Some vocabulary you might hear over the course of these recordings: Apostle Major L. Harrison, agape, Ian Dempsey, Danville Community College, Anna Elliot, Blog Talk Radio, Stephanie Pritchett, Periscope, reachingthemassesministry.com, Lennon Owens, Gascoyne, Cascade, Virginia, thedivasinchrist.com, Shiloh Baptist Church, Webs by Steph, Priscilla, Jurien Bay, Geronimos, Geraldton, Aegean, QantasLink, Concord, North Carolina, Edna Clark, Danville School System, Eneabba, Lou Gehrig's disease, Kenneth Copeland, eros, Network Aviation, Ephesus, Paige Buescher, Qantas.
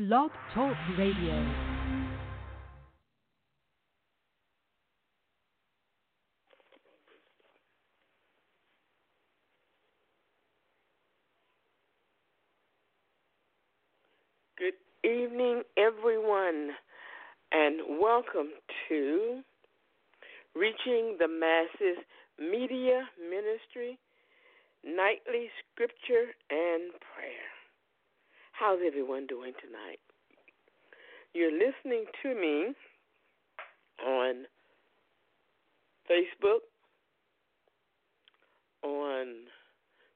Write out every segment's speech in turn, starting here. Blog Talk Radio. Good evening, everyone, and welcome to Reaching the Masses Media Ministry, Nightly Scripture and Prayer. How's everyone doing tonight? You're listening to me on Facebook, on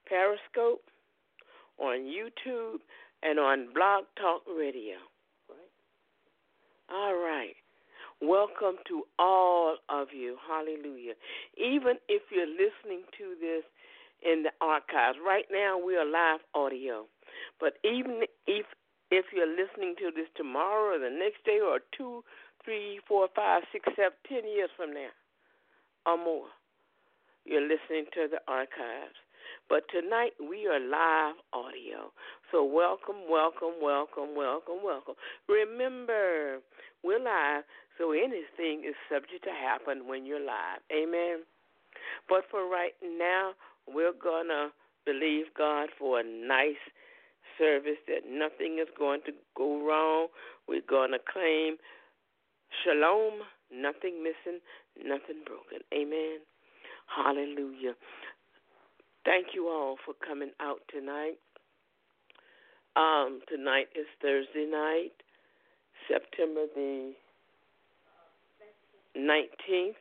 Periscope, on YouTube, and on Blog Talk Radio. All right. Welcome to all of you. Hallelujah. Even if you're listening to this in the archives, right now we are live audio. But even if you're listening to this tomorrow or the next day or 2, 3, 4, 5, 6, 7, 10 years from now or more, you're listening to the archives. But tonight we are live audio. So welcome, welcome, welcome, welcome, welcome. Remember, we're live, so anything is subject to happen when you're live. Amen. But for right now, we're going to believe God for a nice service that nothing is going to go wrong. We're going to claim shalom, nothing missing, nothing broken. Amen. Hallelujah. Thank you all for coming out tonight. Tonight is Thursday night, September the 19th.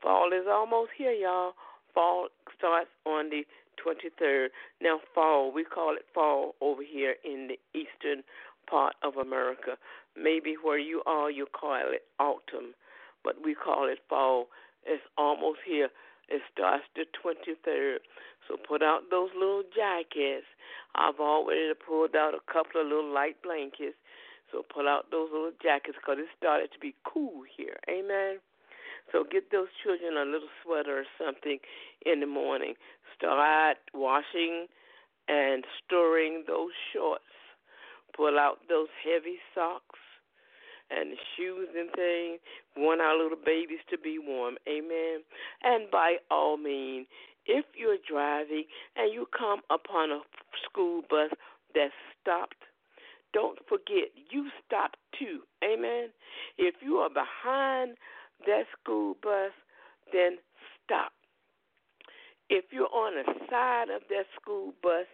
Fall is almost here, y'all. Fall starts on the 23rd. Now, fall, we call it fall over here in the eastern part of America. Maybe where you are, you call it autumn, but we call it fall. It's almost here. It starts the 23rd, so put out those little jackets. I've already pulled out a couple of little light blankets, so put out those little jackets because it started to be cool here, amen? So get those children a little sweater or something in the morning. Start washing and storing those shorts. Pull out those heavy socks and the shoes and things. We want our little babies to be warm, amen? And by all means, if you're driving and you come upon a school bus that's stopped, don't forget you stopped too, amen? If you are behind that school bus, then stop. If you're on the side of that school bus,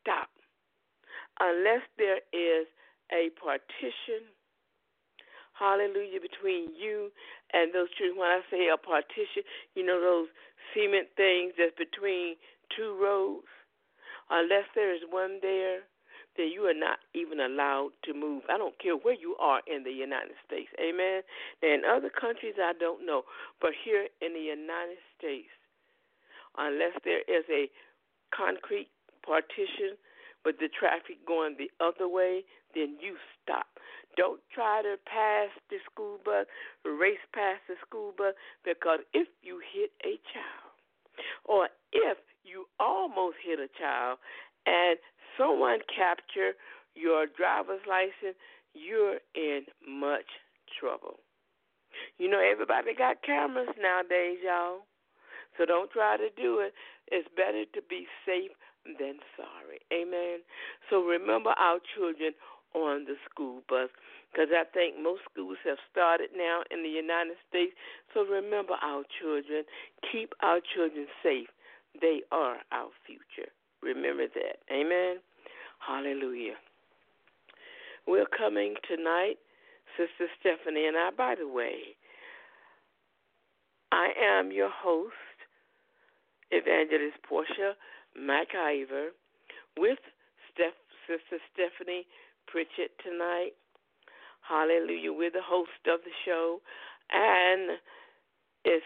stop. Unless there is a partition, hallelujah, between you and those children. When I say a partition, you know those cement things that's between two rows? Unless there is one there, then you are not even allowed to move. I don't care where you are in the United States, amen? In other countries, I don't know. But here in the United States, unless there is a concrete partition with the traffic going the other way, then you stop. Don't try to pass the school bus, race past the school bus, because if you hit a child or if you almost hit a child and someone captures your driver's license, you're in much trouble. You know, everybody got cameras nowadays, y'all, so don't try to do it. It's better to be safe than sorry, amen? So remember our children on the school bus, because I think most schools have started now in the United States. So remember our children. Keep our children safe. They are our future. Remember that. Amen. Hallelujah. We're coming tonight, Sister Stephanie and I. By the way, I am your host, Evangelist Portia McIver, with Sister Pastor Stephanie Pritchett tonight. Hallelujah. We're the host of the show, and this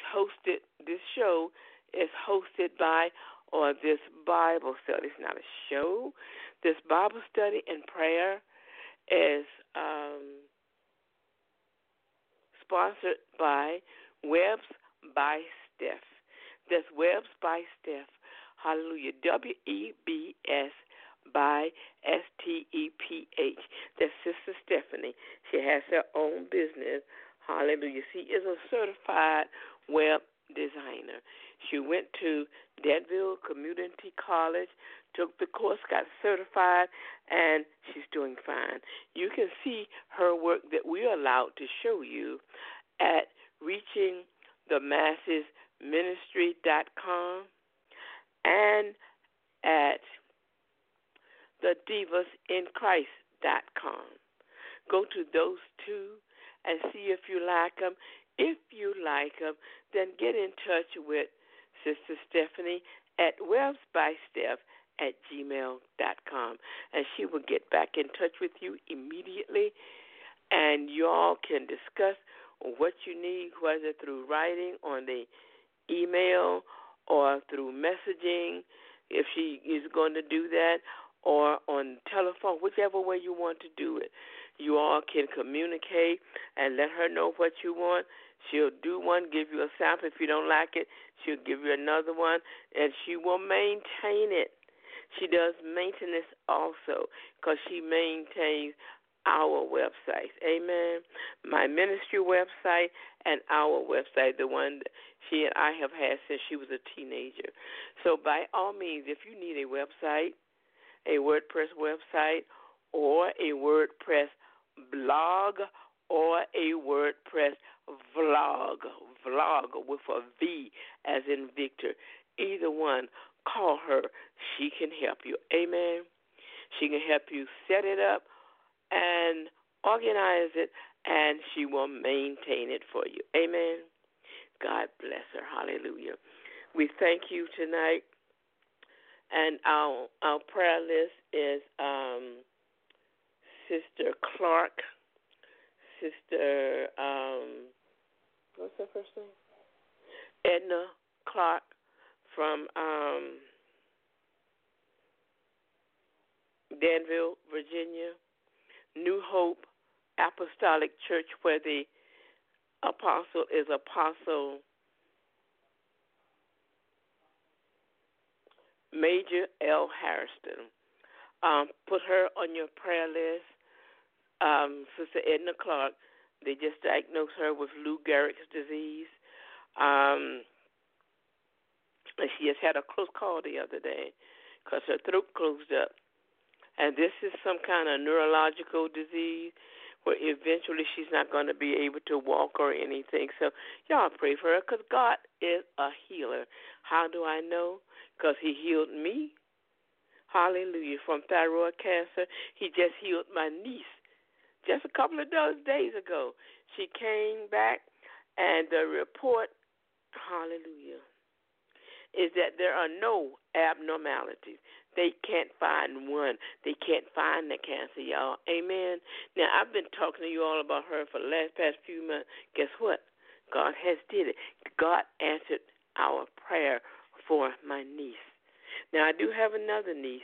Bible study. It's not a show. This Bible study and prayer is sponsored by Webs by Steph. That's Webs by Steph. Hallelujah. WEBS by STEPH. That's Sister Stephanie. She has her own business. Hallelujah. She is a certified web designer. She went to Danville Community College, took the course, got certified, and she's doing fine. You can see her work that we are allowed to show you at reachingthemassesministry.com and at thedivasinchrist.com. Go to those two and see if you like them. If you like them, then get in touch with Sister Stephanie at websbysteph@gmail.com, and she will get back in touch with you immediately, and y'all can discuss what you need, whether through writing on the email or through messaging, if she is going to do that, or on telephone, whichever way you want to do it. You all can communicate and let her know what you want. She'll do one, give you a sample. If you don't like it, she'll give you another one, and she will maintain it. She does maintenance also, because she maintains our websites. Amen. My ministry website and our website, the one that she and I have had since she was a teenager. So by all means, if you need a website, a WordPress website, or a WordPress blog, or a WordPress vlog with a V as in Victor. Either one, call her. She can help you. Amen. She can help you set it up and organize it, and she will maintain it for you. Amen. God bless her. Hallelujah. We thank you tonight, and our prayer list is Sister Clark, Sister, what's her first name? Edna Clark from Danville, Virginia, New Hope Apostolic Church, where the apostle is Apostle Major L. Harrison. Put her on your prayer list. Sister Edna Clark, they just diagnosed her with Lou Gehrig's disease. And she just had a close call the other day because her throat closed up. And this is some kind of neurological disease where eventually she's not going to be able to walk or anything. So y'all pray for her, because God is a healer. How do I know? Because he healed me, hallelujah, from thyroid cancer. He just healed my niece. Just a couple of those days ago, she came back, and the report, hallelujah, is that there are no abnormalities. They can't find one. They can't find the cancer, y'all. Amen. Now, I've been talking to you all about her for the past few months. Guess what? God has did it. God answered our prayer for my niece. Now, I do have another niece,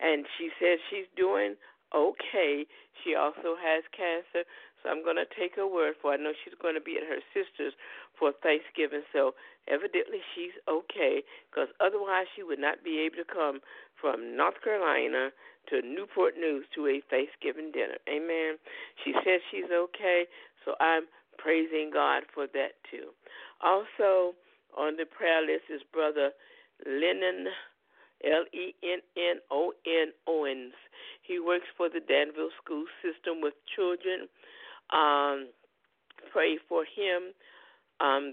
and she says she's doing okay. She also has cancer, so I'm going to take her word for it. I know she's going to be at her sister's for Thanksgiving, so evidently she's okay, because otherwise she would not be able to come from North Carolina to Newport News to a Thanksgiving dinner. Amen. She says she's okay, so I'm praising God for that too. Also on the prayer list is Brother Lennon Lennon Owens. He works for the Danville School System with children. Pray for him.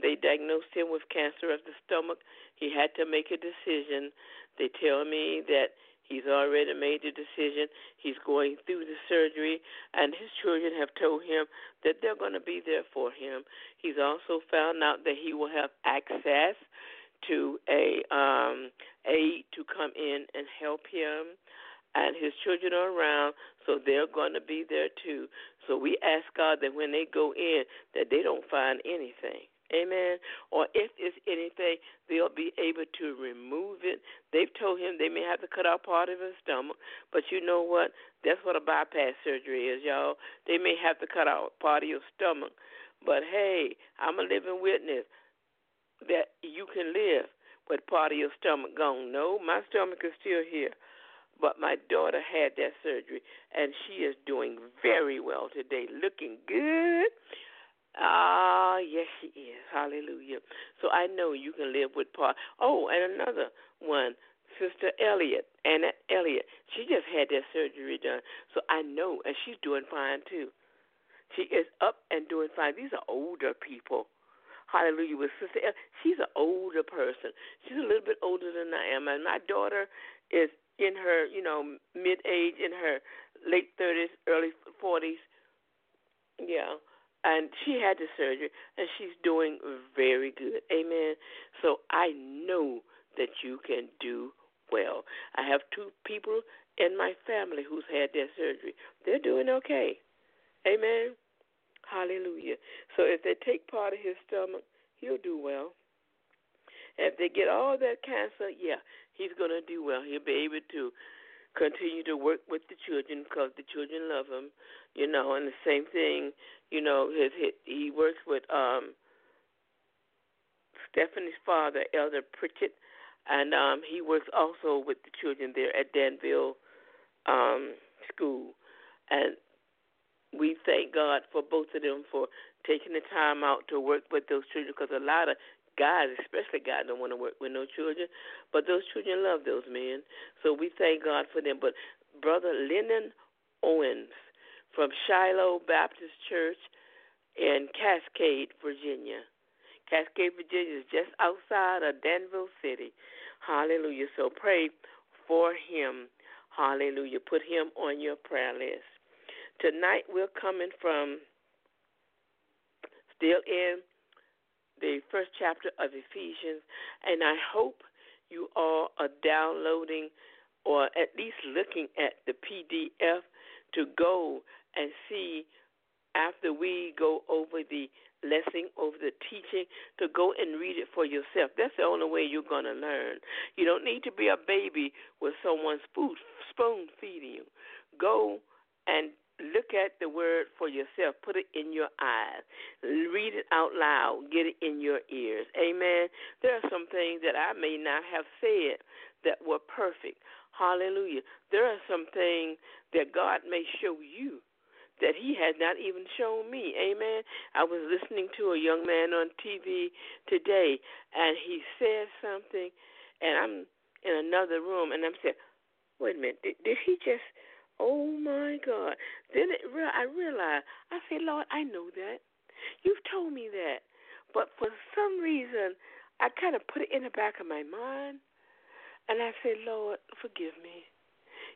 They diagnosed him with cancer of the stomach. He had to make a decision. They tell me that he's already made the decision. He's going through the surgery, and his children have told him that they're going to be there for him. He's also found out that he will have access to a aid to come in and help him, and his children are around, so they're going to be there too. So we ask God that when they go in, that they don't find anything. Amen. Or if it's anything, they'll be able to remove it. They've told him they may have to cut out part of his stomach, but you know what? That's what a bypass surgery is, y'all. They may have to cut out part of your stomach, but hey, I'm a living witness that you can live with part of your stomach gone. No, my stomach is still here, but my daughter had that surgery, and she is doing very well today, looking good. Ah, yes, she is. Hallelujah. So I know you can live with part. Oh, and another one, Sister Elliot, Anna Elliot. She just had that surgery done. So I know, and she's doing fine, too. She is up and doing fine. These are older people. Hallelujah. With Sister Elliot, she's an older person. She's a little bit older than I am. And my daughter is in her, mid-age, in her late 30s, early 40s. Yeah. And she had the surgery, and she's doing very good. Amen. So I know that you can do well. I have two people in my family who's had their surgery. They're doing okay. Amen. Hallelujah. So if they take part of his stomach, he'll do well. If they get all that cancer, yeah, he's going to do well. He'll be able to continue to work with the children because the children love him, and the same thing, he works with Stephanie's father, Elder Pritchett, and he works also with the children there at Danville School. And we thank God for both of them for taking the time out to work with those children, because a lot of guys, especially guys, don't want to work with no children, but those children love those men. So we thank God for them. But Brother Lennon Owens from Shiloh Baptist Church in Cascade, Virginia. Cascade, Virginia is just outside of Danville City. Hallelujah. So pray for him. Hallelujah. Put him on your prayer list. Tonight we're coming from, still in the first chapter of Ephesians, and I hope you all are downloading or at least looking at the PDF to go and see, after we go over the lesson, over the teaching, to go and read it for yourself. That's the only way you're going to learn. You don't need to be a baby with someone spoon feeding you. Go and look at the word for yourself. Put it in your eyes. Read it out loud. Get it in your ears. Amen. There are some things that I may not have said that were perfect. Hallelujah. There are some things that God may show you that he has not even shown me. Amen. I was listening to a young man on TV today, and he said something, and I'm in another room, and I'm saying, wait a minute, did he just... Oh, my God. Then I realized, I said, Lord, I know that. You've told me that. But for some reason, I kind of put it in the back of my mind, and I said, Lord, forgive me.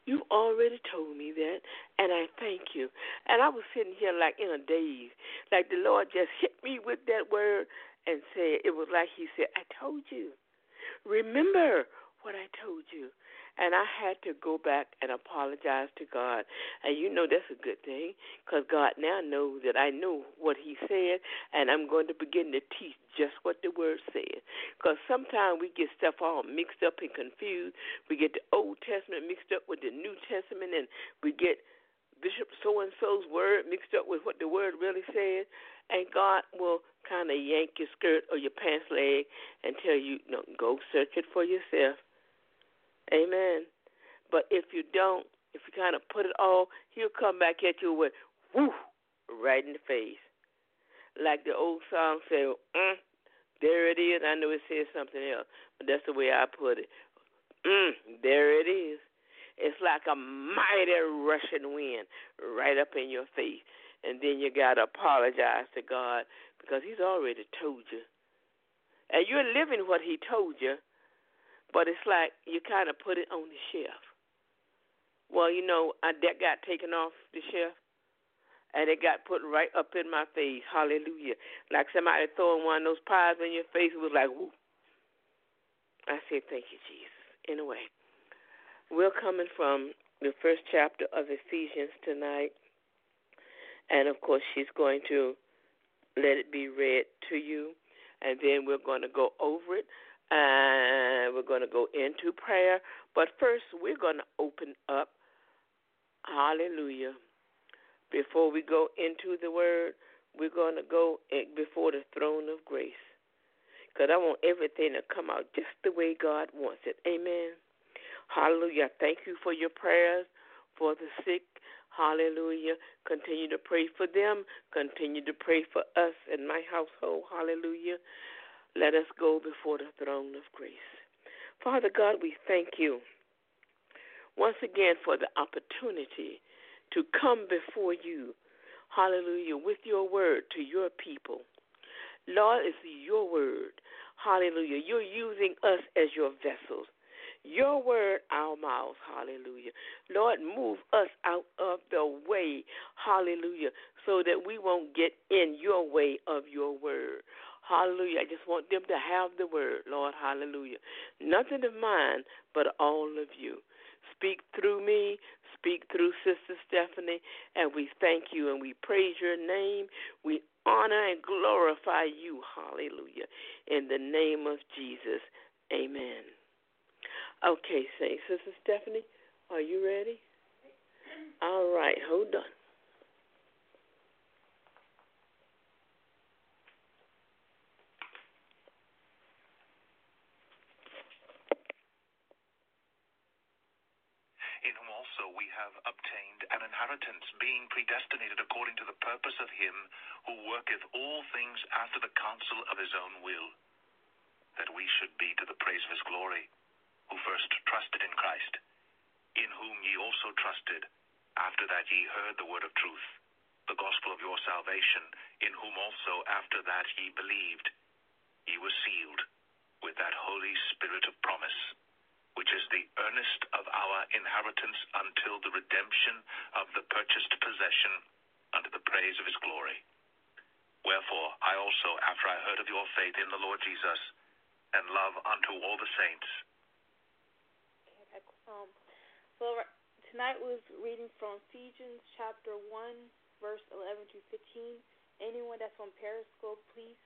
You've already told me that, and I thank you. And I was sitting here like in a daze, like the Lord just hit me with that word and said, it was like he said, I told you. Remember what I told you. And I had to go back and apologize to God. And that's a good thing, because God now knows that I know what he said, and I'm going to begin to teach just what the word said. Because sometimes we get stuff all mixed up and confused. We get the Old Testament mixed up with the New Testament, and we get Bishop so-and-so's word mixed up with what the word really said, and God will kind of yank your skirt or your pants leg and tell you, no, go search it for yourself. Amen. But if you don't, if you kind of put it all, he'll come back at you with, whoo, right in the face. Like the old song said, there it is. I know it says something else, but that's the way I put it. There it is. It's like a mighty rushing wind right up in your face. And then you got to apologize to God, because he's already told you. And you're living what he told you. But it's like you kind of put it on the shelf. Well, that got taken off the shelf, and it got put right up in my face. Hallelujah. Like somebody throwing one of those pies in your face. It was like, whoop. I said, thank you, Jesus. Anyway, we're coming from the first chapter of Ephesians tonight. And, of course, she's going to let it be read to you. And then we're going to go over it. And we're going to go into prayer. But first, we're going to open up. Hallelujah. Before we go into the word, we're going to go before the throne of grace. Because I want everything to come out just the way God wants it. Amen. Hallelujah. Thank you for your prayers for the sick. Hallelujah. Continue to pray for them. Continue to pray for us and my household. Hallelujah. Let us go before the throne of grace. Father God, we thank you once again for the opportunity to come before you. Hallelujah. With your word to your people. Lord, it's your word. Hallelujah. You're using us as your vessels. Your word, our mouths, hallelujah. Lord, move us out of the way, hallelujah, so that we won't get in your way of your word. Hallelujah. I just want them to have the word, Lord, hallelujah. Nothing of mine but all of you. Speak through me, speak through Sister Stephanie, and we thank you and we praise your name. We honor and glorify you, hallelujah, in the name of Jesus, amen. Okay, Saint. Sister Stephanie, are you ready? All right, hold on. In whom also we have obtained an inheritance, being predestinated according to the purpose of him who worketh all things after the counsel of his own will, that we should be to the praise of his glory, who first trusted in Christ, in whom ye also trusted, after that ye heard the word of truth, the gospel of your salvation, in whom also after that ye believed, ye were sealed with that Holy Spirit of promise, which is the earnest of our inheritance until the redemption of the purchased possession unto the praise of his glory. Wherefore I also, after I heard of your faith in the Lord Jesus, and love unto all the saints, well, tonight was reading from Ephesians chapter 1, verse 11 to 15. Anyone that's on Periscope, please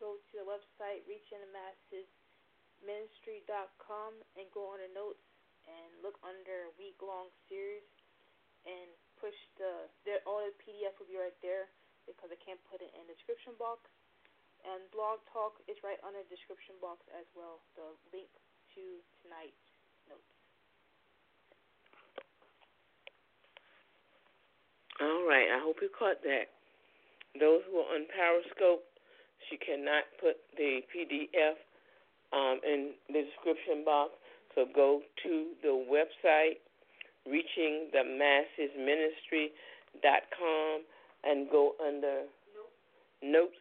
go to the website, reachingthemassesministry.com, and go under notes and look under week-long series and push all the PDF will be right there because I can't put it in the description box. And Blog Talk is right under the description box as well, the link to tonight's notes. All right, I hope you caught that. Those who are on Periscope, she cannot put the PDF in the description box, so go to the website, reachingthemassesministry.com, and go under notes,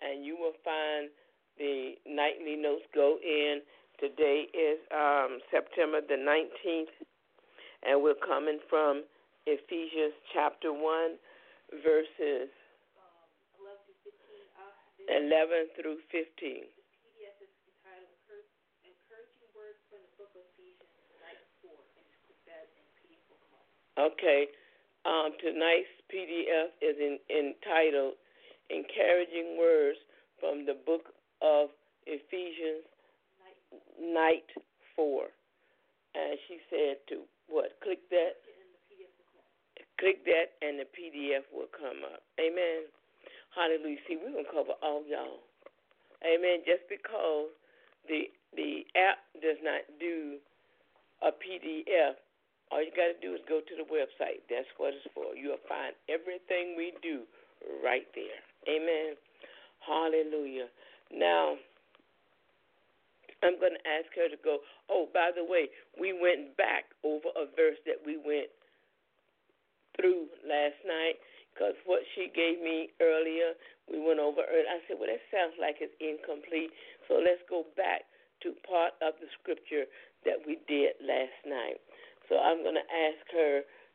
and you will find the nightly notes. Go in. Today is September the 19th, and we're coming from Ephesians chapter 1, verses 11 through 15. PDF is entitled Encouraging Words from the Book of Ephesians, Night 4, and click that in PDF will come up. Okay. Tonight's PDF is entitled Encouraging Words from the Book of Ephesians, Night 4. And she said to what? Click that. Click that, and the PDF will come up. Amen. Hallelujah. See, we're going to cover all y'all. Amen. Just because the app does not do a PDF, all you got to do is go to the website. That's what it's for. You'll find everything we do right there. Amen. Hallelujah. Now, I'm going to ask her to go. Oh, by the way, we went back over a verse that we went through last night, because what she gave me earlier, we went over earlier. I said, well, that sounds like it's incomplete, so let's go back to part of the scripture that we did last night. So I'm going to ask her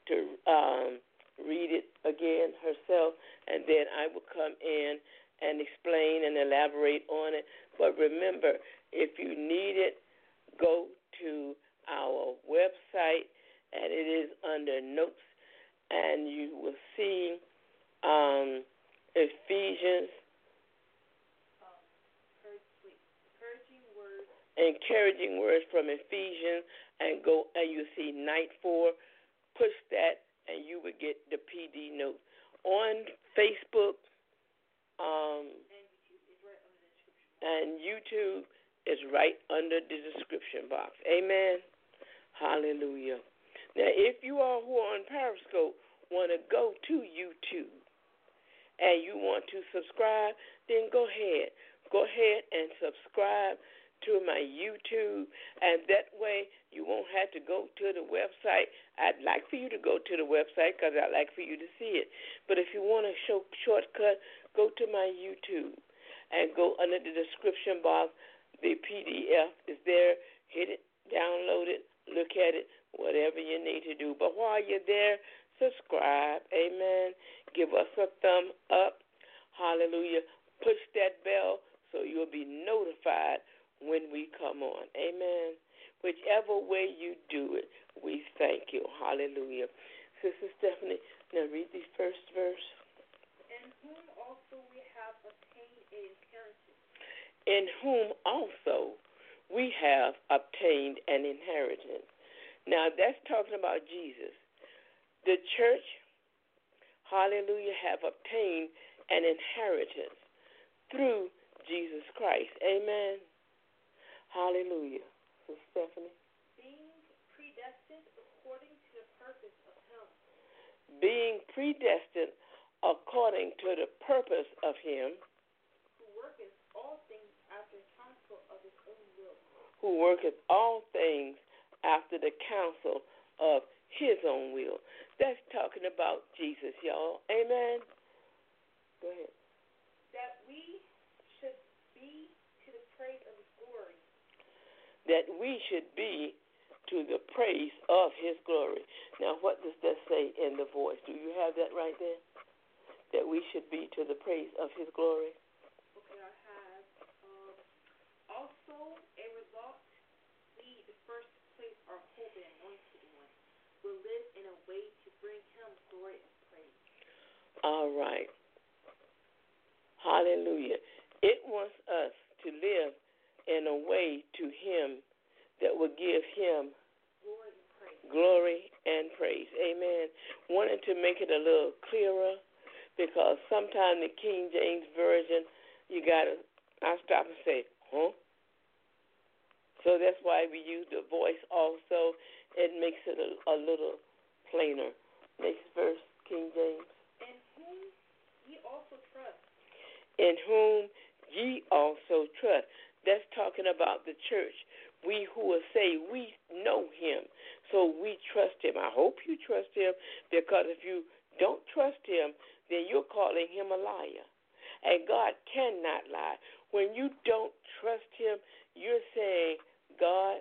to read it again herself, and then I will come in and explain and elaborate on it. But remember, if you need it, go to our website and it is under notes, and you will see Ephesians, encouraging words from Ephesians, and go and you'll see night 4, push that, and you will get the PD notes. On Facebook and YouTube is right under the description box. Amen. Hallelujah. Now, if you all who are on Periscope want to go to YouTube and you want to subscribe, then go ahead. Go ahead and subscribe to my YouTube, and that way you won't have to go to the website. I'd like for you to go to the website because I'd like for you to see it. But if you want a shortcut, go to my YouTube and go under the description box. The PDF is there. Hit it, download it, look at it, whatever you need to do. But while you're there, subscribe. Amen. Give us a thumb up. Hallelujah. Push that bell so you'll be notified when we come on. Amen. Whichever way you do it, we thank you. Hallelujah. Sister Stephanie, now read the first verse. In whom also we have obtained an inheritance. In whom also we have obtained an inheritance. Now, that's talking about Jesus. The church, hallelujah, have obtained an inheritance through Jesus Christ. Amen. Hallelujah. So, Stephanie? Being predestined according to the purpose of Him. Being predestined according to the purpose of Him. Who worketh all things after the counsel of His own will. Who worketh all things after the counsel of His own will. That's talking about Jesus, y'all. Amen? Go ahead. That we should be to the praise of His glory. That we should be to the praise of His glory. Now, what does that say in the voice? Do you have that right there? That we should be to the praise of His glory? Okay, I have. Also, a result, we, the first place, are holy and anointed one, will live in a way to bring Him glory and praise. All right. Hallelujah. It wants us to live in a way to Him that will give Him glory and praise. Amen. Wanted to make it a little clearer because sometimes the King James Version, you got to, I stop and say, huh? So that's why we use the voice also. It makes it a little plainer. Next verse, King James. In whom ye also trust. In whom ye also trust. That's talking about the church. We who will say we know Him, so we trust Him. I hope you trust Him, because if you don't trust Him, then you're calling Him a liar. And God cannot lie. When you don't trust Him, you're saying, God,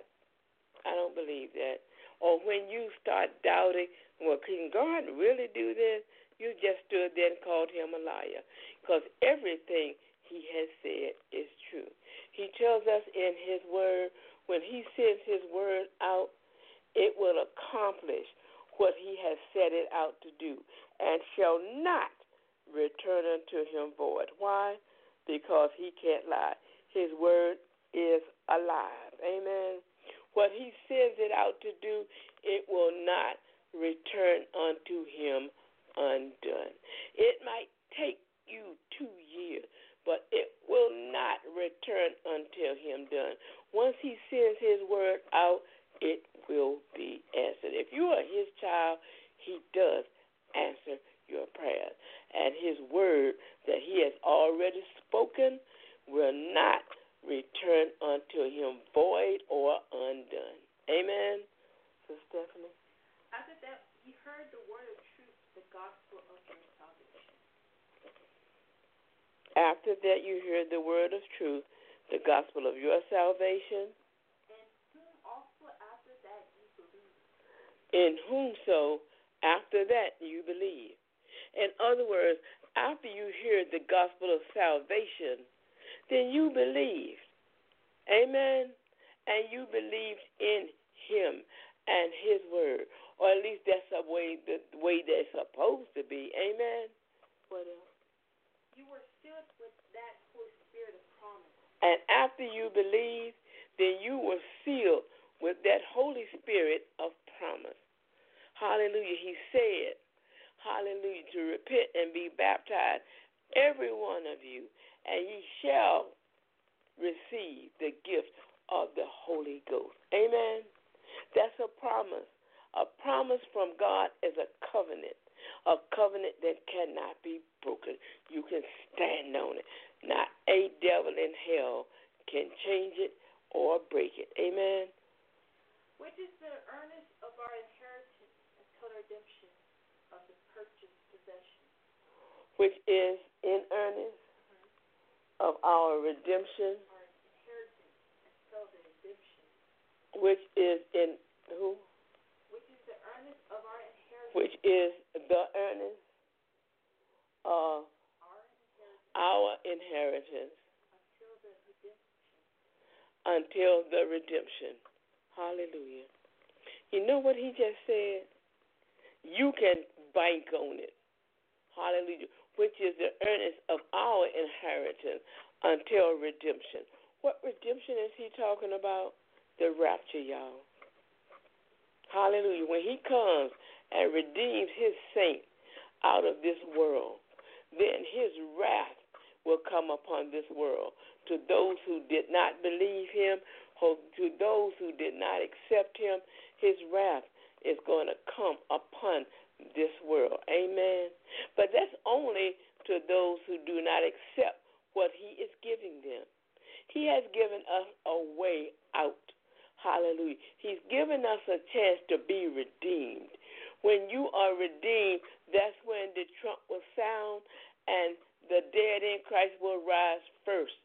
I don't believe that. Or when you start doubting, well, can God really do this? You just stood there and called Him a liar, because everything He has said is true. He tells us in His word, when He sends His word out, it will accomplish what He has set it out to do and shall not return unto Him void. Why? Because He can't lie. His word is alive. Amen. What He sends it out to do, it will not return unto Him undone. It might take you 2 years, but it will not return until Him done. Once He sends His word out, it will be answered. If you are His child, He does answer your prayers. And His word that He has already spoken will not return unto Him void or undone. Amen? Sister Stephanie? After that, you heard the word of truth, the gospel of your salvation. After that, you hear the word of truth, the gospel of your salvation. In whom also after that you believe. In whom so after that you believe. In other words, after you hear the gospel of salvation, then you believe. Amen. And you believed in Him and His word. or at least that's a way, the way they're supposed to be. Amen? What else? You were filled with that Holy Spirit of promise. And after you believe, then you were sealed with that Holy Spirit of promise. Hallelujah. He said, hallelujah, to repent and be baptized, every one of you, and ye shall receive the gift of the Holy Ghost. Amen. That's a promise. A promise from God is a covenant that cannot be broken. You can stand on it. Not a devil in hell can change it or break it. Amen. Which is the earnest of our inheritance until the redemption of the purchased possession. Which is in earnest of our redemption, our inheritance until the redemption. Which is in who? Which is the earnest of our inheritance. Which is the earnest of our inheritance until the redemption. Until the redemption. Hallelujah. You know what he just said? You can bank on it. Hallelujah. Which is the earnest of our inheritance until redemption. What redemption is he talking about? The rapture, y'all. Hallelujah. When he comes and redeems his saint out of this world, then his wrath will come upon this world. To those who did not believe him, to those who did not accept him, his wrath is going to come upon this world. Amen. But that's only to those who do not accept what he is giving them. He has given us a way out. Hallelujah. He's given us a chance to be redeemed. When you are redeemed, that's when the trump will sound and the dead in Christ will rise first.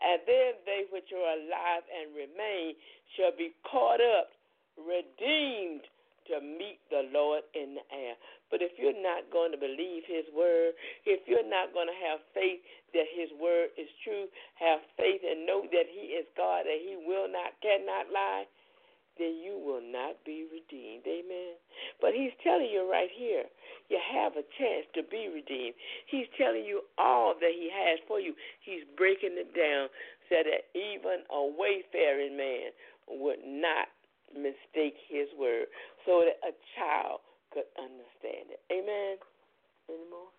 And then they which are alive and remain shall be caught up, redeemed, to meet the Lord in the air. But if you're not going to believe his word, if you're not going to have faith that his word is true, have faith and know that he is God, that he will not, cannot lie, then you will not be redeemed. Amen. But he's telling you right here, you have a chance to be redeemed. He's telling you all that he has for you. He's breaking it down so that even a wayfaring man would not mistake his word, so that a child could understand it. Amen. Any more?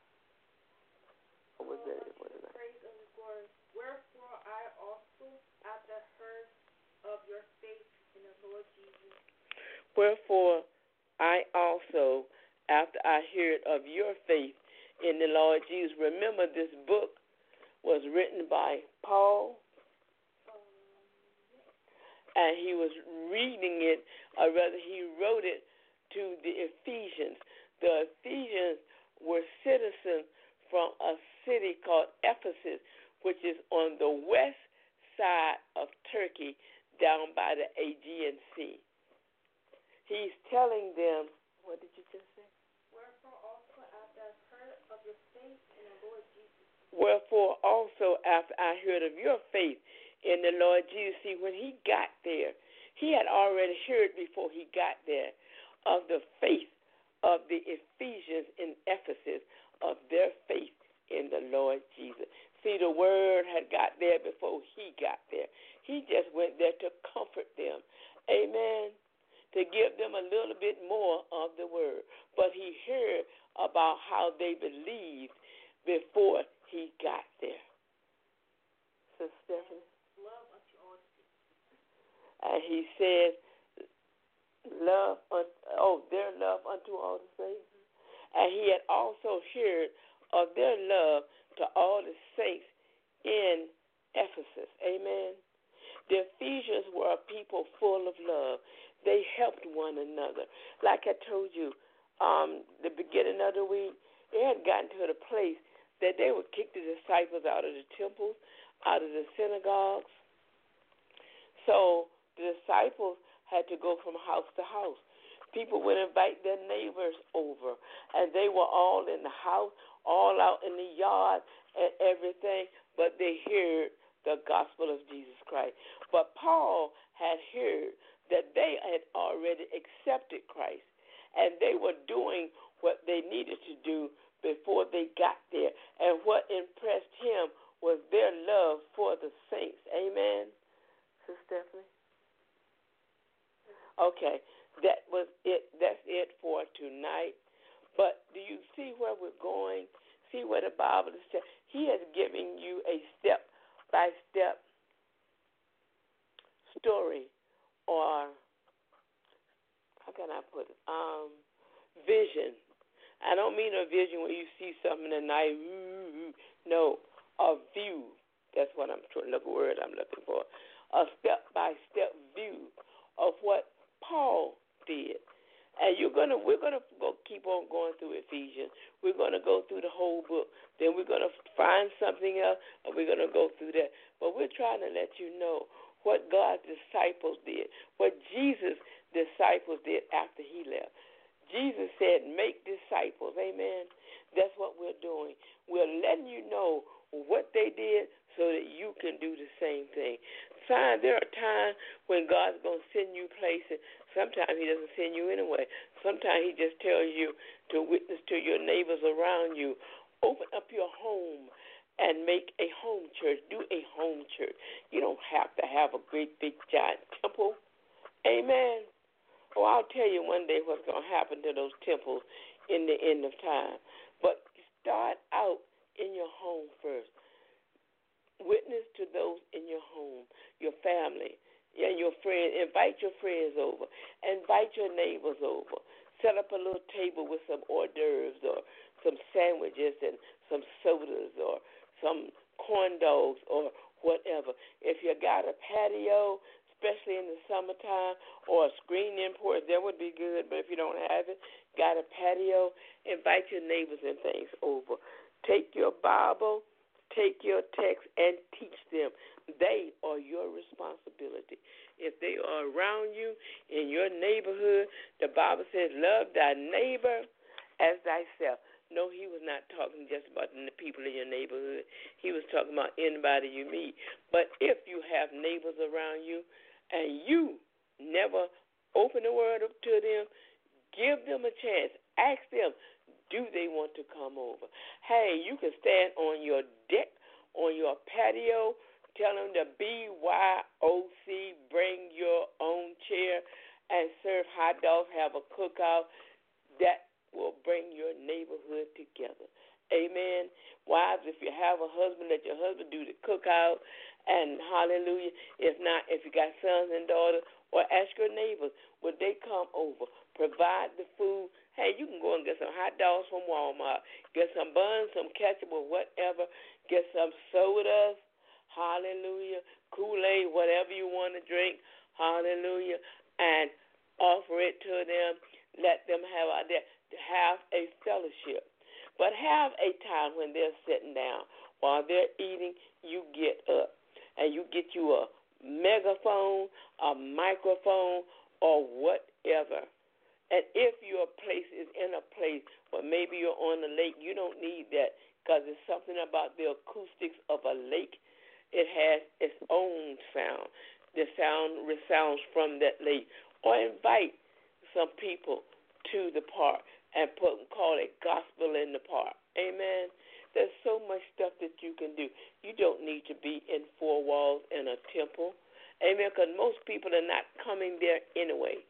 Or was that it? Praise and glory. Wherefore I also, after heard of your faith in the Lord Jesus. Wherefore I also, after I heard of your faith in the Lord Jesus. Remember, this book was written by Paul. And he was reading it, or rather he wrote it to the Ephesians. The Ephesians were citizens from a city called Ephesus, which is on the west side of Turkey, down by the Aegean Sea. He's telling them, what did you just say? Wherefore also after I heard of your faith in the Lord Jesus. Wherefore also after I heard of your faith in the Lord Jesus. See, when he got there, he had already heard before he got there of the faith of the Ephesians in Ephesus, of their faith in the Lord Jesus. See, the word had got there before he got there. He just went there to comfort them. Amen. To give them a little bit more of the word. But he heard about how they believed before he got there. So, Stephanie? And he says, their love unto all the saints. And he had also heard of their love to all the saints in Ephesus. Amen. The Ephesians were a people full of love. They helped one another. Like I told you, the beginning of the week, it had gotten to the place that they would kick the disciples out of the temples, out of the synagogues. So the disciples had to go from house to house. People would invite their neighbors over, and they were all in the house, all out in the yard and everything, but they heard the gospel of Jesus Christ. But Paul had heard that they had already accepted Christ, and they were doing what they needed to do before they got there. And what impressed him was their love for the saints. Amen, Sister Stephanie? Okay, that was it. That's it for tonight. But do you see where we're going? See where the Bible is saying? He has given you a step-by-step story, or how can I put it? Vision. I don't mean a vision when you see something and I, no, a view. That's what I'm trying to look for, the word I'm looking for. A step-by-step view of what Paul did. And we're gonna keep on going through Ephesians. We're gonna go through the whole book. Then we're gonna find something else, and we're gonna go through that. But we're trying to let you know what God's disciples did, what Jesus' disciples did after he left. Jesus said, "Make disciples." Amen. That's what we're doing. We're letting you know what they did, so that you can do the same thing. There are times when God's going to send you places. Sometimes he doesn't send you anyway. Sometimes he just tells you to witness to your neighbors around you. Open up your home and make a home church. Do a home church. You don't have to have a great big giant temple. Amen. Oh, I'll tell you one day what's going to happen to those temples in the end of time. But start out in your home first. Witness to those in your home, your family, and your friends. Invite your friends over. Invite your neighbors over. Set up a little table with some hors d'oeuvres or some sandwiches and some sodas or some corn dogs or whatever. If you got a patio, especially in the summertime, or a screened-in porch, that would be good. But if you don't have it, got a patio, invite your neighbors and things over. Take your Bible. Take your text and teach them. They are your responsibility. If they are around you in your neighborhood, the Bible says, love thy neighbor as thyself. No, he was not talking just about the people in your neighborhood. He was talking about anybody you meet. But if you have neighbors around you and you never open the word up to them, give them a chance. Ask them, do they want to come over? Hey, you can stand on your deck, on your patio, tell them to BYOC, bring your own chair, and serve hot dogs, have a cookout. That will bring your neighborhood together. Amen. Wives, if you have a husband, let your husband do the cookout, and hallelujah. If not, if you got sons and daughters, or ask your neighbors, would they come over? Provide the food. Hey, you can go and get some hot dogs from Walmart. Get some buns, some ketchup or whatever. Get some sodas. Hallelujah. Kool-Aid, whatever you want to drink. Hallelujah. And offer it to them. Let them have out there. Have a fellowship. But have a time when they're sitting down. While they're eating, you get up. And you get you a megaphone, a microphone, or whatever. And if your place is in a place where maybe you're on a lake, you don't need that, because there's something about the acoustics of a lake. It has its own sound. The sound resounds from that lake. Or invite some people to the park and call it gospel in the park. Amen. There's so much stuff that you can do. You don't need to be in four walls in a temple. Amen, because most people are not coming there anyway.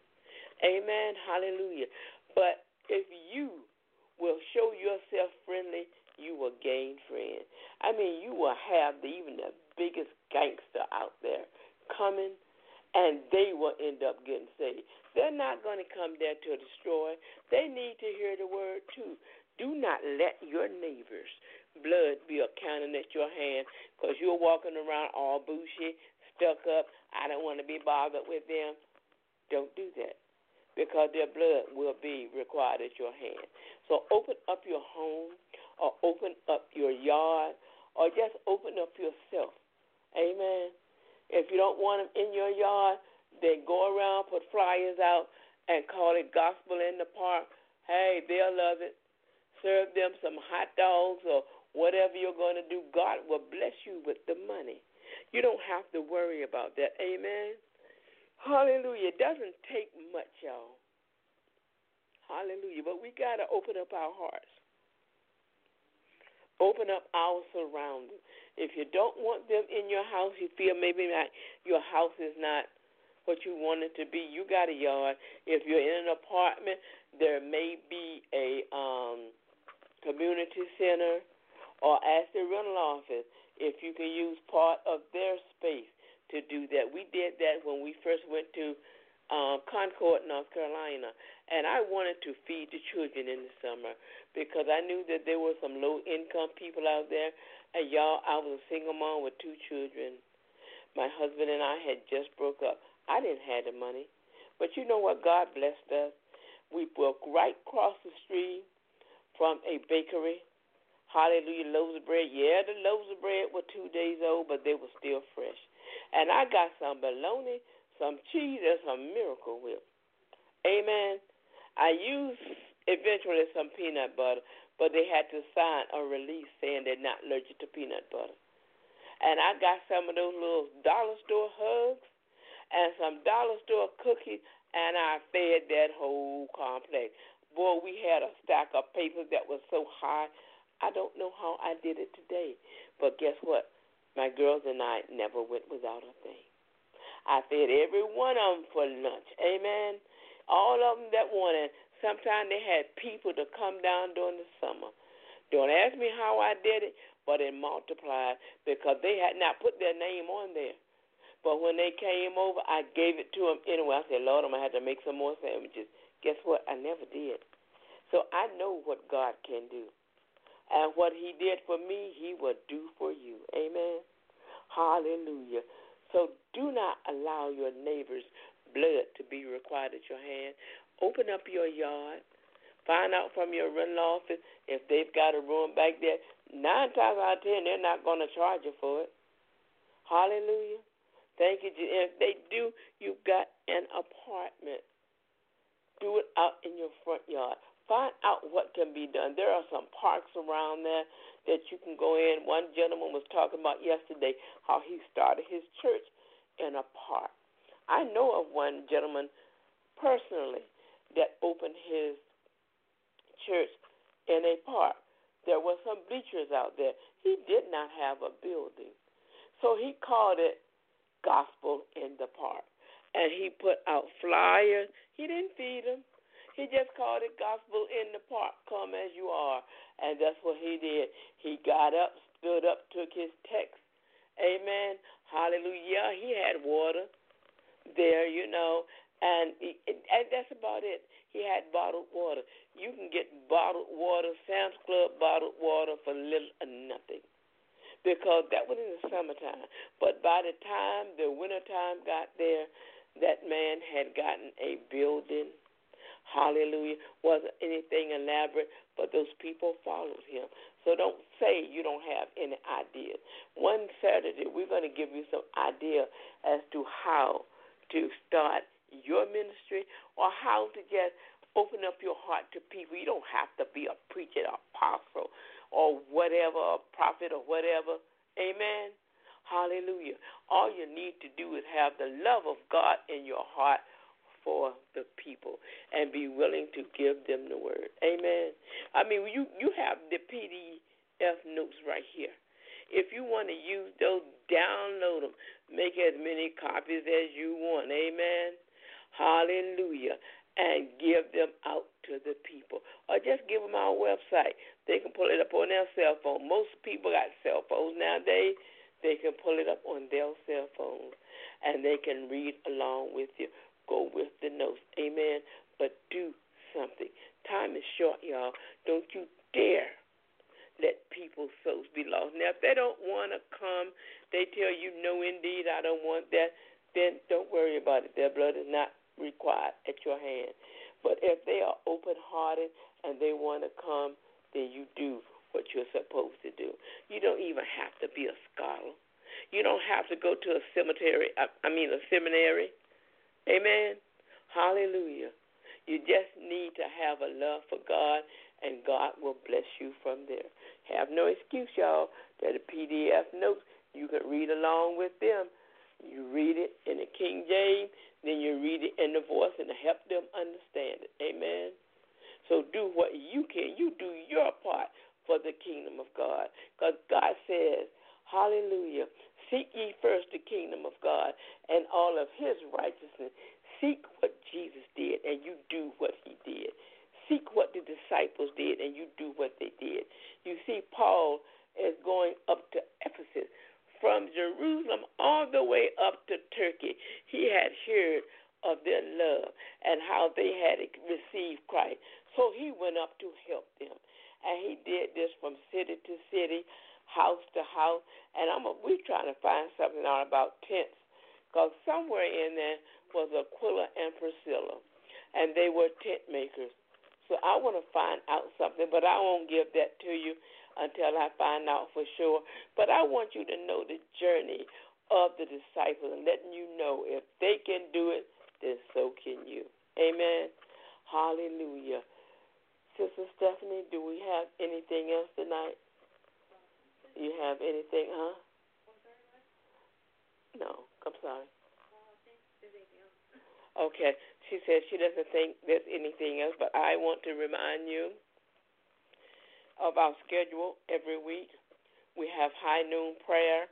Amen, hallelujah. But if you will show yourself friendly, you will gain friends. I mean, you will have even the biggest gangster out there coming, and they will end up getting saved. They're not going to come there to destroy. They need to hear the word, too. Do not let your neighbor's blood be accounted at your hand, because you're walking around all bushy, stuck up. I don't want to be bothered with them. Don't do that, because their blood will be required at your hand. So open up your home, or open up your yard, or just open up yourself. Amen. If you don't want them in your yard, then go around, put flyers out, and call it gospel in the park. Hey, they'll love it. Serve them some hot dogs or whatever you're going to do. God will bless you with the money. You don't have to worry about that. Amen. Hallelujah. It doesn't take much, y'all. Hallelujah. But we got to open up our hearts. Open up our surroundings. If you don't want them in your house, you feel maybe not, your house is not what you want it to be. You got a yard. If you're in an apartment, there may be a community center, or ask the rental office if you can use part of their space to do that. We did that when we first went to Concord, North Carolina, and I wanted to feed the children in the summer because I knew that there were some low-income people out there, and y'all, I was a single mom with two children. My husband and I had just broke up. I didn't have the money, but you know what? God blessed us. We walked right across the street from a bakery. Hallelujah, loaves of bread. Yeah, the loaves of bread were 2 days old, but they were still fresh. And I got some bologna, some cheese, and some Miracle Whip. Amen. I used eventually some peanut butter, but they had to sign a release saying they're not allergic to peanut butter. And I got some of those little dollar store hugs and some dollar store cookies, and I fed that whole complex. Boy, we had a stack of papers that was so high. I don't know how I did it today, but guess what? My girls and I never went without a thing. I fed every one of them for lunch, amen, all of them that wanted. Sometimes they had people to come down during the summer. Don't ask me how I did it, but it multiplied because they had not put their name on there. But when they came over, I gave it to them anyway. I said, Lord, I'm going to have to make some more sandwiches. Guess what? I never did. So I know what God can do. And what he did for me, he will do for you. Amen. Hallelujah. So do not allow your neighbor's blood to be required at your hand. Open up your yard. Find out from your rental office if they've got a room back there. 9 times out of 10, they're not going to charge you for it. Hallelujah. Thank you. If they do, you've got an apartment. Do it out in your front yard. Find out what can be done. There are some parks around there that you can go in. One gentleman was talking about yesterday how he started his church in a park. I know of one gentleman personally that opened his church in a park. There were some bleachers out there. He did not have a building. So he called it Gospel in the Park. And he put out flyers. He didn't feed them. He just called it Gospel in the Park, come as you are. And that's what he did. He got up, stood up, took his text. Amen. Hallelujah. He had water there, you know, and that's about it. He had bottled water. You can get bottled water, Sam's Club bottled water for little or nothing because that was in the summertime. But by the time the wintertime got there, that man had gotten a building. Hallelujah. Wasn't anything elaborate, but those people followed him. So don't say you don't have any ideas. One Saturday, we're going to give you some idea as to how to start your ministry or how to just open up your heart to people. You don't have to be a preacher, or apostle, or whatever, a prophet or whatever. Amen. Hallelujah. All you need to do is have the love of God in your heart for the people and be willing to give them the word. Amen. I mean, you have the PDF notes right here. If you want to use those, download them. Make as many copies as you want. Amen. Hallelujah. And give them out to the people. Or just give them our website. They can pull it up on their cell phone. Most people got cell phones nowadays. They can pull it up on their cell phones, and they can read along with you. Go with the notes, amen, but do something. Time is short, y'all. Don't you dare let people's souls be lost. Now, if they don't want to come, they tell you, no, indeed, I don't want that, then don't worry about it. Their blood is not required at your hand. But if they are open-hearted and they want to come, then you do what you're supposed to do. You don't even have to be a scholar. You don't have to go to a cemetery, a seminary. Amen. Hallelujah. You just need to have a love for God, and God will bless you from there. Have no excuse, y'all. They're the PDF notes. You can read along with them. You read it in the King James, then you read it in the Voice, and help them understand it. Amen. So do what you can. You do your part for the kingdom of God. Because God says, hallelujah, seek ye first the kingdom of God and all of his righteousness. Seek what Jesus did, and you do what he did. Seek what the disciples did, and you do what they did. You see, Paul is going up to Ephesus. From Jerusalem all the way up to Turkey, he had heard of their love and how they had received Christ. So he went up to help them. And he did this from city to city, house to house. And we're trying to find something out about tents, because somewhere in there was Aquila and Priscilla, and they were tent makers. So I want to find out something, but I won't give that to you until I find out for sure. But I want you to know the journey of the disciples and letting you know if they can do it, then so can you. Amen. Hallelujah. Sister Stephanie, do we have anything else tonight? You have anything, huh? No, I'm sorry. Okay. She says she doesn't think there's anything else, but I want to remind you of our schedule every week. We have high noon prayer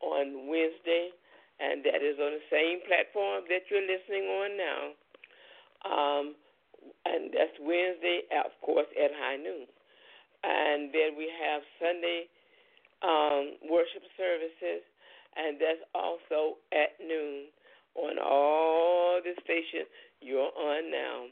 on Wednesday, and that is on the same platform that you're listening on now. And that's Wednesday, of course, at high noon. And then we have Sunday worship services, and that's also at noon on all the stations you're on now.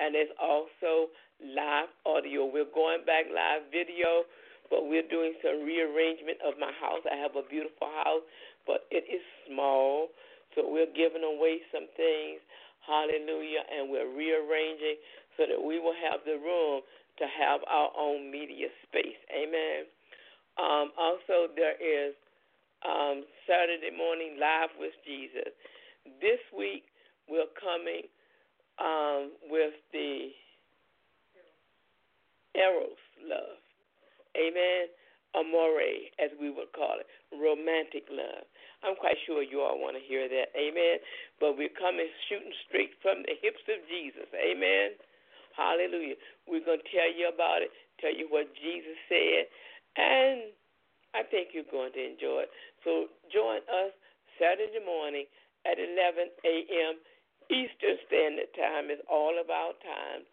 And there's also live audio. We're going back live video, but we're doing some rearrangement of my house. I have a beautiful house, but it is small, so we're giving away some things, hallelujah, and we're rearranging so that we will have the room to have our own media space, amen. Also, there is Saturday morning Live with Jesus. This week, we're coming with the Eros love, amen, amore, as we would call it, romantic love. I'm quite sure you all want to hear that, amen, but we're coming shooting straight from the hips of Jesus, amen, hallelujah. We're going to tell you about it, tell you what Jesus said, and I think you're going to enjoy it. So join us Saturday morning at 11 a.m. Eastern Standard Time. Is all of our time.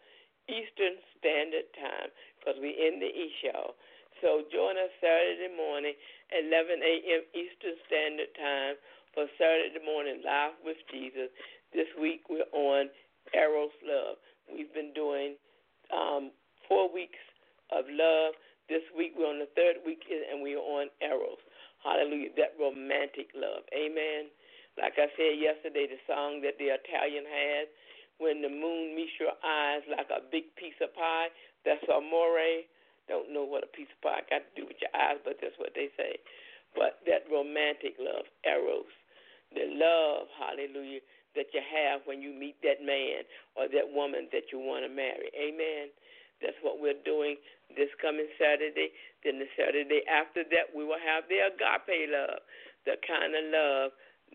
Eastern Standard Time, because we're in the East, y'all. So join us Saturday morning, 11 a.m. Eastern Standard Time for Saturday morning Live with Jesus. This week we're on Eros Love. We've been doing 4 weeks of love. This week we're on the third week, and we're on Eros. Hallelujah, that romantic love. Amen. Like I said yesterday, the song that the Italian had, when the moon meets your eyes like a big piece of pie, that's amore. Don't know what a piece of pie got to do with your eyes, but that's what they say. But that romantic love, eros, the love, hallelujah, that you have when you meet that man or that woman that you want to marry. Amen. That's what we're doing this coming Saturday. Then the Saturday after that, we will have the agape love, the kind of love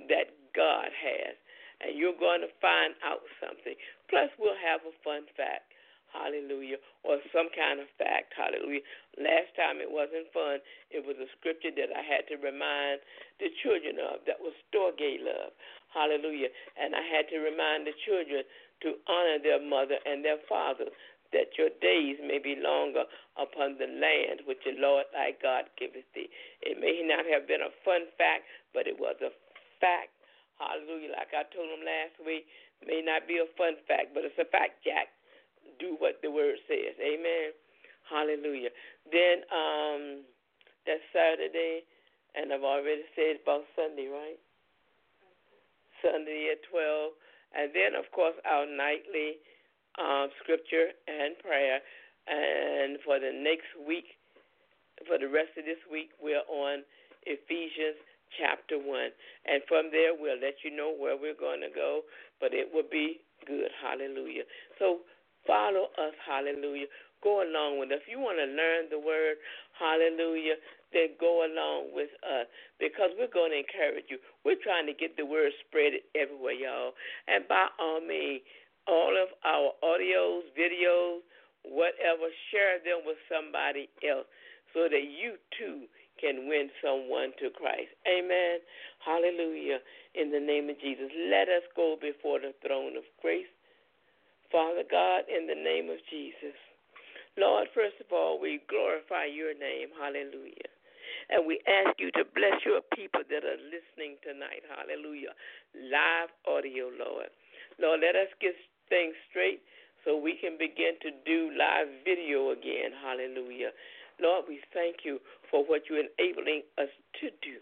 that God has. And you're going to find out something. Plus, we'll have a fun fact, hallelujah, or some kind of fact, hallelujah. Last time it wasn't fun. It was a scripture that I had to remind the children of. That was storge love, hallelujah. And I had to remind the children to honor their mother and their father, that your days may be longer upon the land which the Lord thy God giveth thee. It may not have been a fun fact, but it was a fact. Hallelujah, like I told them last week, may not be a fun fact, but it's a fact, Jack. Do what the word says. Amen. Hallelujah. Then that's Saturday, and I've already said about Sunday, right? Sunday at 12. And then, of course, our nightly scripture and prayer. And for the next week, for the rest of this week, we're on Ephesians Chapter 1, and from there we'll let you know where we're going to go, but it will be good, hallelujah. So follow us, hallelujah. Go along with us. If you want to learn the word, hallelujah, then go along with us, because we're going to encourage you. We're trying to get the word spread everywhere, y'all, and by all means, all of our audios, videos, whatever, share them with somebody else so that you too can win someone to Christ. Amen. Hallelujah. In the name of Jesus, let us go before the throne of grace. Father God, in the name of Jesus, Lord, first of all, we glorify your name. Hallelujah. And we ask you to bless your people that are listening tonight. Hallelujah. Live audio, Lord. Lord, let us get things straight so we can begin to do live video again. Hallelujah. Lord, we thank you for what you're enabling us to do.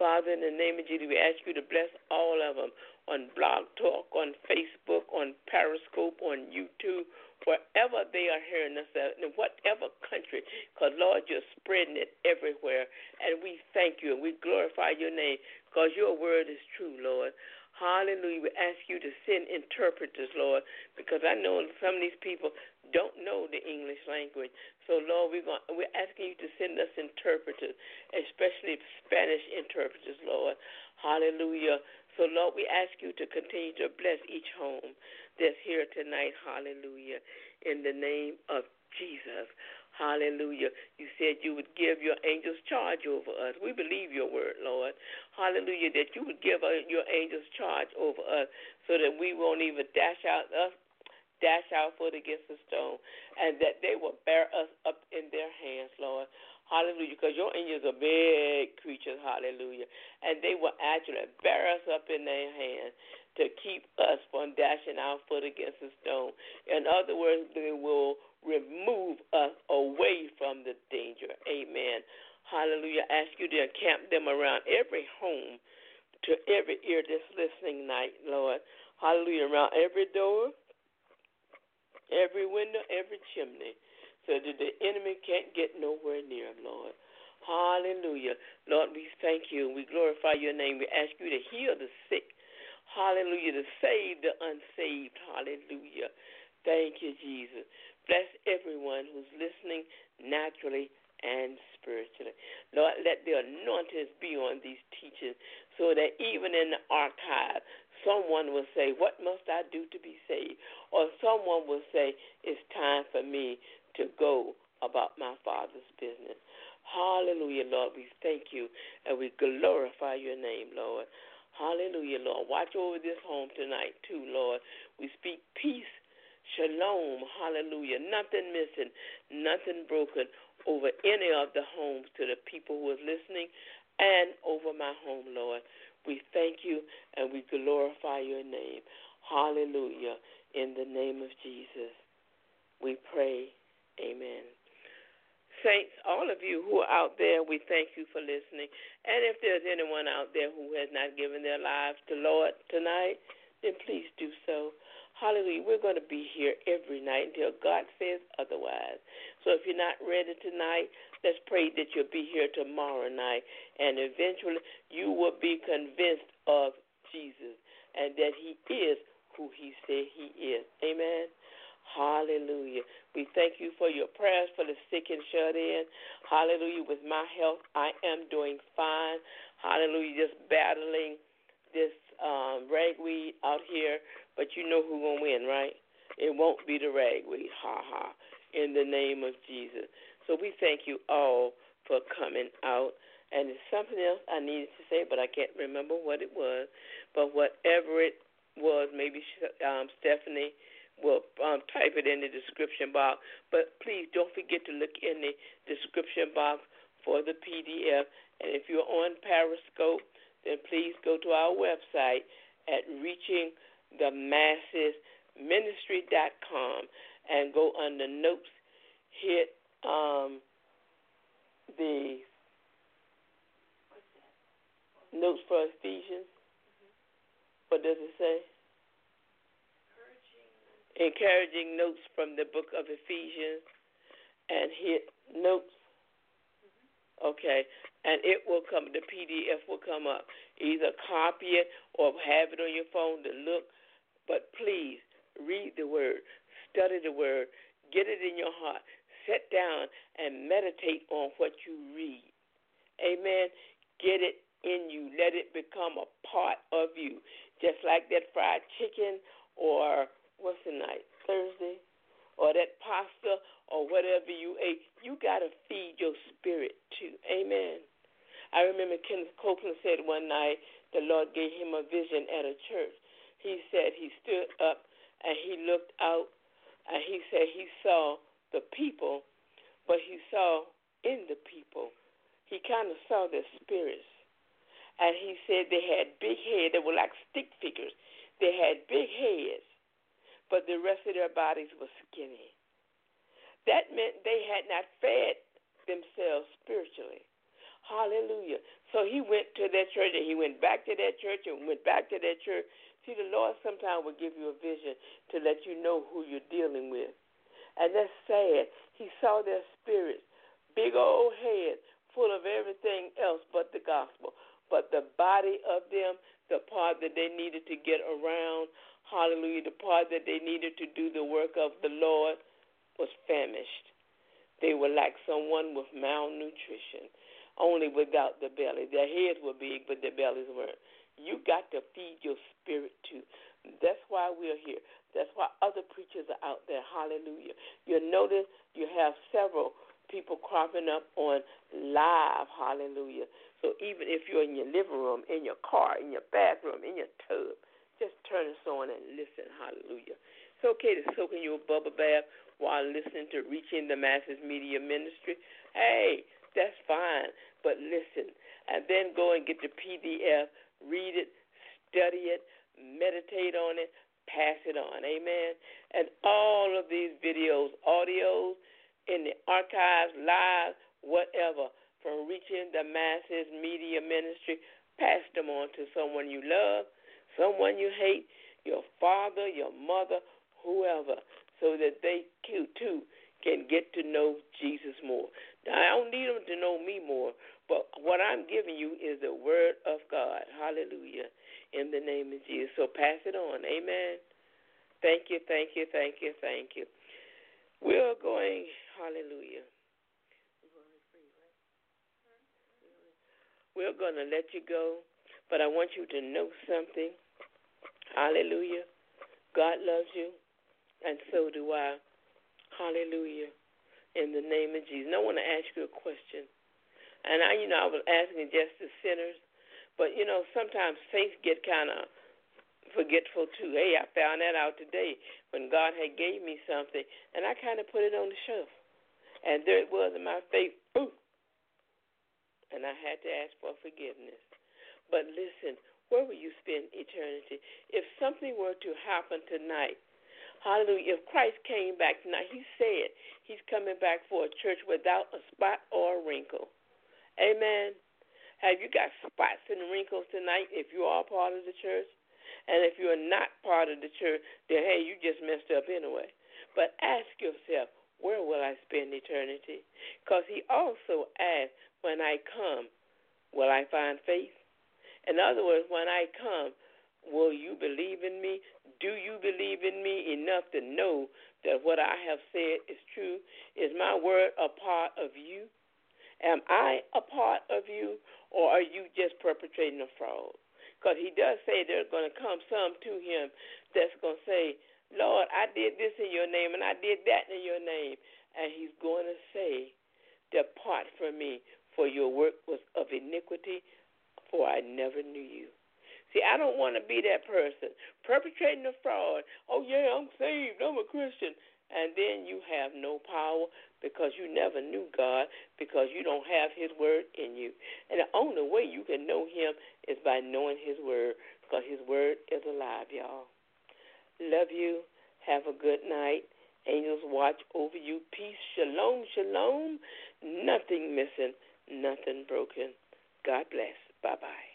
Father, in the name of Jesus, we ask you to bless all of them on Blog Talk, on Facebook, on Periscope, on YouTube, wherever they are hearing us at, in whatever country, because, Lord, you're spreading it everywhere. And we thank you and we glorify your name because your word is true, Lord. Hallelujah. We ask you to send interpreters, Lord, because I know some of these people don't know the English language. So, Lord, we're asking you to send us interpreters, especially Spanish interpreters, Lord. Hallelujah. So, Lord, we ask you to continue to bless each home that's here tonight. Hallelujah. In the name of Jesus. Hallelujah. You said you would give your angels charge over us. We believe your word, Lord. Hallelujah, that you would give your angels charge over us so that we won't even dash our foot against the stone, and that they will bear us up in their hands, Lord. Hallelujah, because your angels are big creatures, hallelujah, and they will actually bear us up in their hands to keep us from dashing our foot against the stone. In other words, they will remove us away from the danger. Amen. Hallelujah. I ask you to encamp them around every home, to every ear that's listening tonight, Lord. Hallelujah, around every door, every window, every chimney, so that the enemy can't get nowhere near him, Lord. Hallelujah. Lord, we thank you. We glorify your name. We ask you to heal the sick. Hallelujah. To save the unsaved. Hallelujah. Thank you, Jesus. Bless everyone who's listening naturally and spiritually. Lord, let the anointings be on these teachings so that even in the archive, someone will say, what must I do to be saved? Or someone will say, it's time for me to go about my Father's business. Hallelujah, Lord. We thank you and we glorify your name, Lord. Hallelujah, Lord. Watch over this home tonight, too, Lord. We speak peace, shalom, hallelujah. Nothing missing, nothing broken over any of the homes to the people who are listening and over my home, Lord. We thank you and we glorify your name. Hallelujah. In the name of Jesus, we pray. Amen. Saints, all of you who are out there, we thank you for listening. And if there's anyone out there who has not given their lives to Lord tonight, then please do so. Hallelujah. We're going to be here every night until God says otherwise. So if you're not ready tonight, let's pray that you'll be here tomorrow night, and eventually you will be convinced of Jesus and that he is who he said he is. Amen. Hallelujah. We thank you for your prayers for the sick and shut in. Hallelujah. With my health, I am doing fine. Hallelujah. Just battling this ragweed out here. But you know who's going to win, right? It won't be the ragweed. Ha ha. In the name of Jesus. So we thank you all for coming out. And there's something else I needed to say, but I can't remember what it was. But whatever it was, maybe Stephanie will type it in the description box. But please don't forget to look in the description box for the PDF. And if you're on Periscope, then please go to our website at reachingthemassesministry.com and go under notes, hit the notes for Ephesians. What does it say? Encouraging notes from the book of Ephesians, and hit notes. Okay, and it will come, the PDF will come up. Either copy it or have it on your phone to look, but please read the word, study the word, get it in your heart, sit down and meditate on what you read. Amen. Get it in you. Let it become a part of you, just like that fried chicken or what's the night? Thursday? or that pasta or whatever you ate, you got to feed your spirit too. Amen. I remember Kenneth Copeland said one night the Lord gave him a vision at a church. He said he stood up and he looked out and he said he saw the people, but he saw in the people. He kind of saw their spirits. And he said they had big heads that were like stick figures. They had big heads, but the rest of their bodies were skinny. That meant they had not fed themselves spiritually. Hallelujah. So he went to that church and he went back to that church and went back to that church. See, the Lord sometimes will give you a vision to let you know who you're dealing with. And that's sad. He saw their spirits, big old heads full of everything else but the gospel. But the body of them, the part that they needed to get around, hallelujah, the part that they needed to do the work of the Lord was famished. They were like someone with malnutrition, only without the belly. Their heads were big, but their bellies weren't. You got to feed your spirit too. That's why we're here. That's why other preachers are out there. Hallelujah. You'll notice you have several people cropping up on live. Hallelujah. So even if you're in your living room, in your car, in your bathroom, in your tub, just turn this on and listen. Hallelujah. It's okay to soak in your bubble bath while listening to Reaching the Masses Media Ministry. Hey, that's fine, but listen. And then go and get the PDF, read it, study it, meditate on it, pass it on. Amen. And all of these videos, audios, in the archives, live, whatever, from Reaching the Masses Media Ministry, pass them on to someone you love, someone you hate, your father, your mother, whoever, so that they too can get to know Jesus more. Now, I don't need them to know me more, but what I'm giving you is the word of God. Hallelujah. In the name of Jesus. So pass it on. Amen. Thank you, thank you, thank you, thank you. We're going, hallelujah. We're going to let you go, but I want you to know something. Hallelujah. God loves you, and so do I. Hallelujah. In the name of Jesus. I want to ask you a question. And, I was asking just the sinners, but, sometimes saints get kind of forgetful too. Hey, I found that out today when God had gave me something, and I kind of put it on the shelf. And there it was in my face, boom. And I had to ask for forgiveness. But listen, where will you spend eternity? If something were to happen tonight, hallelujah, if Christ came back tonight, he said he's coming back for a church without a spot or a wrinkle. Amen. Have you got spots and wrinkles tonight if you are part of the church? And if you're not part of the church, then, hey, you just messed up anyway. But ask yourself, where will I spend eternity? Because he also asked, when I come, will I find faith? In other words, when I come, will you believe in me? Do you believe in me enough to know that what I have said is true? Is my word a part of you? Am I a part of you, or are you just perpetrating a fraud? Because he does say there's going to come some to him that's going to say, Lord, I did this in your name and I did that in your name. And he's going to say, depart from me, for your work was of iniquity, for I never knew you. See, I don't want to be that person perpetrating the fraud. Oh, yeah, I'm saved. I'm a Christian. And then you have no power because you never knew God, because you don't have his word in you. And the only way you can know him is by knowing his word, because his word is alive, y'all. Love you. Have a good night. Angels watch over you. Peace. Shalom, shalom. Nothing missing. Nothing broken. God bless. Bye-bye.